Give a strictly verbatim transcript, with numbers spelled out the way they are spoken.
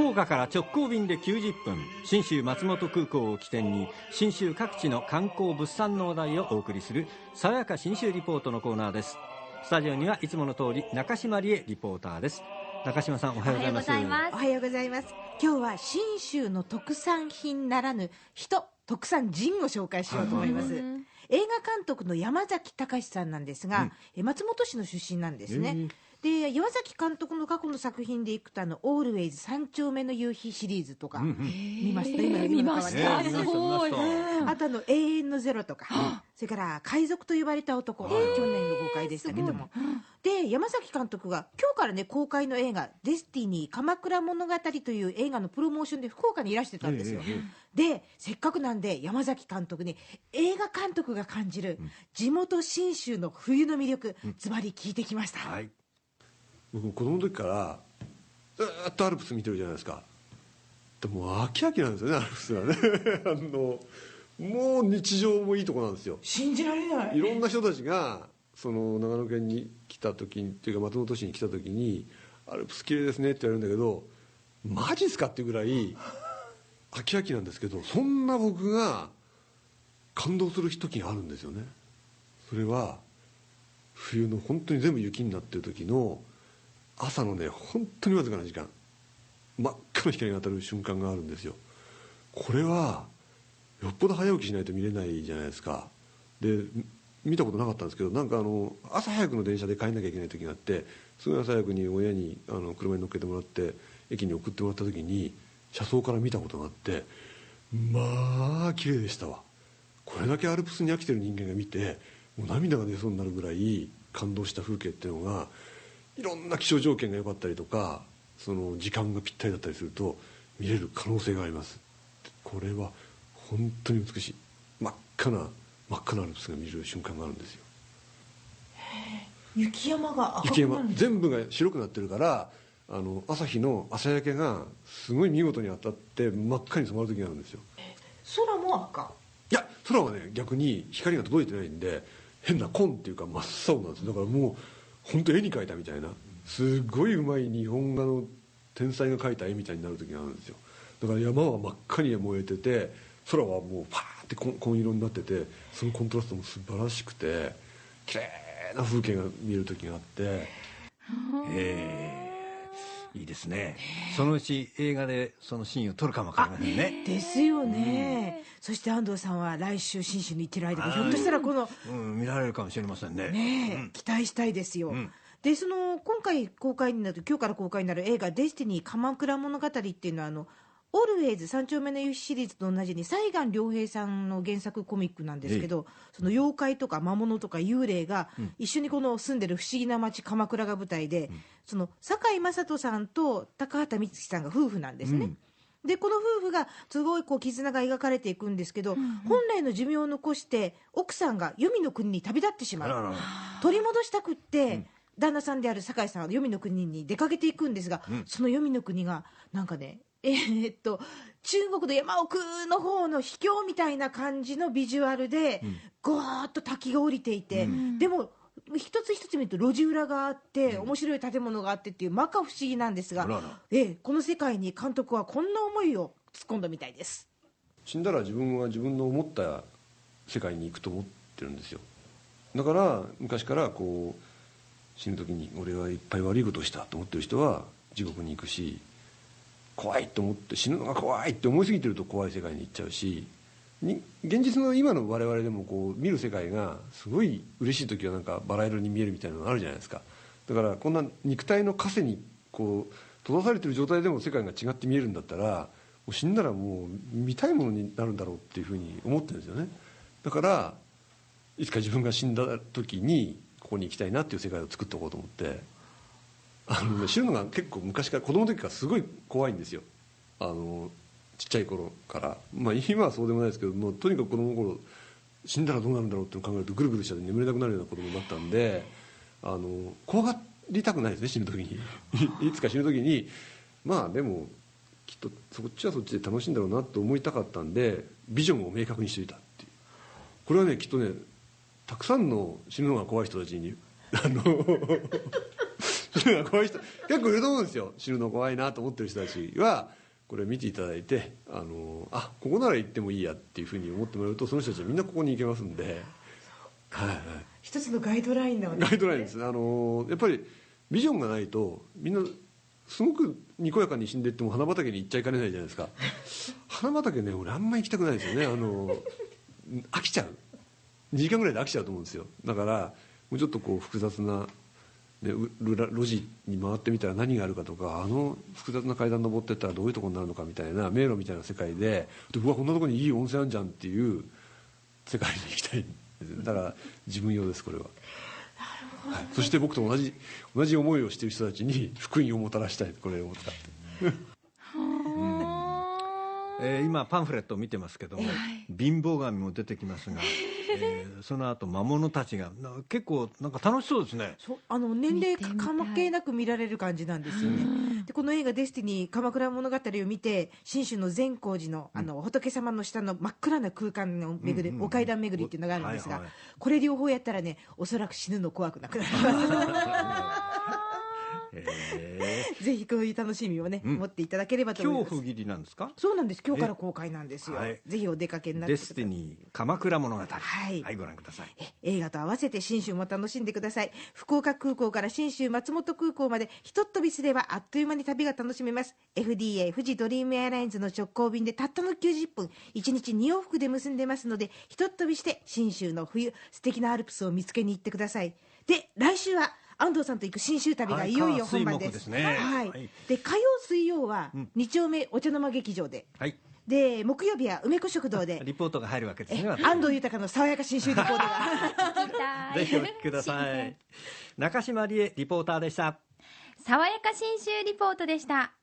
福岡から直行便できゅうじゅっぷん、信州松本空港を起点に信州各地の観光物産の話題をお送りする爽やか信州リポートのコーナーです。スタジオにはいつもの通り中島理恵リポーターです。中島さん、おはようございます。おはようございます。今日は信州の特産品ならぬ人特産人を紹介しようと思います。はいはいはい、映画監督の山崎貴さんなんですが、うん、松本市の出身なんですね。えーで岩崎監督の過去の作品でいくとあのオールウェイズ三丁目の夕日シリーズとか、うんうん、見ました今見ましたすごい、あとあの永遠のゼロとか、うん、それから海賊と呼ばれた男、去年の公開でしたけども、で山崎監督が今日からね公開の映画デスティニー鎌倉物語という映画のプロモーションで福岡にいらしてたんですよ。でせっかくなんで山崎監督に映画監督が感じる地元信州の冬の魅力、ズバリ聞いてきました。はい、僕子供の時からずっとアルプス見てるじゃないですか。でも飽き飽きなんですよね、アルプスはねあのもう日常もいいとこなんですよ。信じられない。いろんな人たちがその長野県に来た時にっていうか松本市に来た時にアルプス綺麗ですねって言われるんだけど、マジっすかっていうぐらい飽き飽きなんですけど、そんな僕が感動する時があるんですよね。それは冬の本当に全部雪になってる時の朝のね、本当にわずかな時間、真っ赤な光が当たる瞬間があるんですよ。これはよっぽど早起きしないと見れないじゃないですか。で見たことなかったんですけど、なんかあの朝早くの電車で帰んなきゃいけない時があって、すごい朝早くに親にあの車に乗っけてもらって駅に送ってもらった時に車窓から見たことがあって、まあ綺麗でしたわ。これだけアルプスに飽きてる人間が見てもう涙が出そうになるぐらい感動した風景っていうのが、いろんな気象条件が良かったりとか、その時間がぴったりだったりすると見れる可能性があります。これは本当に美しい真っ赤な真っ赤なアルプスが見れる瞬間があるんですよ。雪山が赤くなるんですか？雪山全部が白くなってるから、あの朝日の朝焼けがすごい見事に当たって真っ赤に染まる時があるんですよ。空も赤？いや、空はね逆に光が届いてないんで変な紺っていうか真っ青なんです。だからもう本当絵に描いたみたいな、すごい上手い日本画の天才が描いた絵みたいになる時があるんですよ。だから山は真っ赤に燃えてて、空はもうパーって紺色になってて、そのコントラストも素晴らしくて綺麗な風景が見える時があって、へえいいですね。そのうち映画でそのシーンを撮るかもわからないね。ですよね。そして安藤さんは来週信州に行ってる間にひょっとしたらこの、うん、見られるかもしれませんね。ねえ、うん、期待したいですよ。うん、でその今回公開になる今日から公開になる映画デスティニー鎌倉物語っていうのはあのオールウェイズ三丁目の夕日シリーズと同じに西岸良平さんの原作コミックなんですけど、その妖怪とか魔物とか幽霊が一緒にこの住んでる不思議な町鎌倉が舞台で、うん、その堺雅人さんと高畑充希さんが夫婦なんですね。うん、でこの夫婦がすごいこう絆が描かれていくんですけど、うんうん、本来の寿命を残して奥さんが黄泉の国に旅立ってしまう。あららら取り戻したくって、うん、旦那さんである堺さんは黄泉の国に出かけていくんですが、うん、その黄泉の国がなんかねえー、っと中国の山奥の方の秘境みたいな感じのビジュアルで、うん、ゴーッと滝が降りていて、うん、でも一つ一つ見ると路地裏があって、うん、面白い建物があってっていう摩訶不思議なんですが、あらら、えー、この世界に監督はこんな思いを突っ込んだみたいです。死んだら自分は自分の思った世界に行くと思ってるんですよ。だから昔からこう死ぬ時に俺はいっぱい悪いことをしたと思ってる人は地獄に行くし、怖いと思って死ぬのが怖いって思いすぎてると怖い世界に行っちゃうし、に現実の今の我々でもこう見る世界がすごい嬉しい時はなんかバラ色に見えるみたいなのがあるじゃないですか。だからこんな肉体の枷にこう閉ざされてる状態でも世界が違って見えるんだったら、もう死んだらもう見たいものになるんだろうっていうふうに思ってるんですよね。だからいつか自分が死んだ時にここに行きたいなっていう世界を作っておこうと思って、あの死ぬのが結構昔から子供の時からすごい怖いんですよ。あのちっちゃい頃から、まあ、今はそうでもないですけども、とにかく子供の頃死んだらどうなるんだろうって考えるとぐるぐるしちゃって眠れなくなるような子供だったんで、あの怖がりたくないですね、死ぬ時にいつか死ぬ時にまあでもきっとそっちはそっちで楽しいんだろうなと思いたかったんで、ビジョンを明確にしていたっていう。これはねきっとねたくさんの死ぬのが怖い人たちにあのこういう人結構いると思うんですよ。死ぬの怖いなと思ってる人たちはこれ見ていただいて、あのあここなら行ってもいいやっていうふうに思ってもらうと、その人たちはみんなここに行けますんで、はいはい、一つのガイドラインだわけですね。ガイドラインです。あのやっぱりビジョンがないとみんなすごくにこやかに死んでいっても花畑に行っちゃいかねないじゃないですか。花畑ね、俺あんまり行きたくないですよね。あの飽きちゃう、にじかんぐらいで飽きちゃうと思うんですよ。だからもうちょっとこう複雑な、ね、路地に回ってみたら何があるかとか、あの複雑な階段登ってったらどういうとこになるのかみたいな、迷路みたいな世界で、でうわこんなとこにいい温泉あるじゃんっていう世界に行きたいんです。だから自分用ですこれは。なるほど、はい、そして僕と同じ同じ思いをしている人たちに福音をもたらしたい、これを使って。えー、今パンフレットを見てますけども、はい、貧乏神も出てきますが、えー、その後魔物たちが結構なんか楽しそうですね。あの年齢関係なく見られる感じなんですよね、うん、でこの映画デスティニー鎌倉物語を見て、信州の善光寺 の, あの仏様の下の真っ暗な空間の巡り、うんうんうん、お階段巡りっていうのがあるんですが、はいはい、これ両方やったらね、おそらく死ぬの怖くなくなりますぜひこういう楽しみをね、うん、持っていただければと思います。今日不義理なんですか？そうなんです。今日から公開なんですよ、はい、ぜひお出かけになってください。デスティニー鎌倉物語、はい、はい、ご覧ください。え映画と合わせて信州も楽しんでください。福岡空港から信州松本空港までひとっ飛びすればあっという間に旅が楽しめます。 エフディーエー 富士ドリームエアラインズの直行便でたったのきゅうじゅっぷん、いちにちに往復で結んでますので、ひとっ飛びして信州の冬、素敵なアルプスを見つけに行ってください。で来週は安藤さんと行く信州旅がいよいよ本番です。ですね、はいはい、で火曜水曜はに丁目お茶の間劇場で、はい、で木曜日は梅子食堂でリポートが入るわけですね。安藤豊の爽やか信州リポートがぜひお聞きください。中島理恵リポーターでした。爽やか信州リポートでした。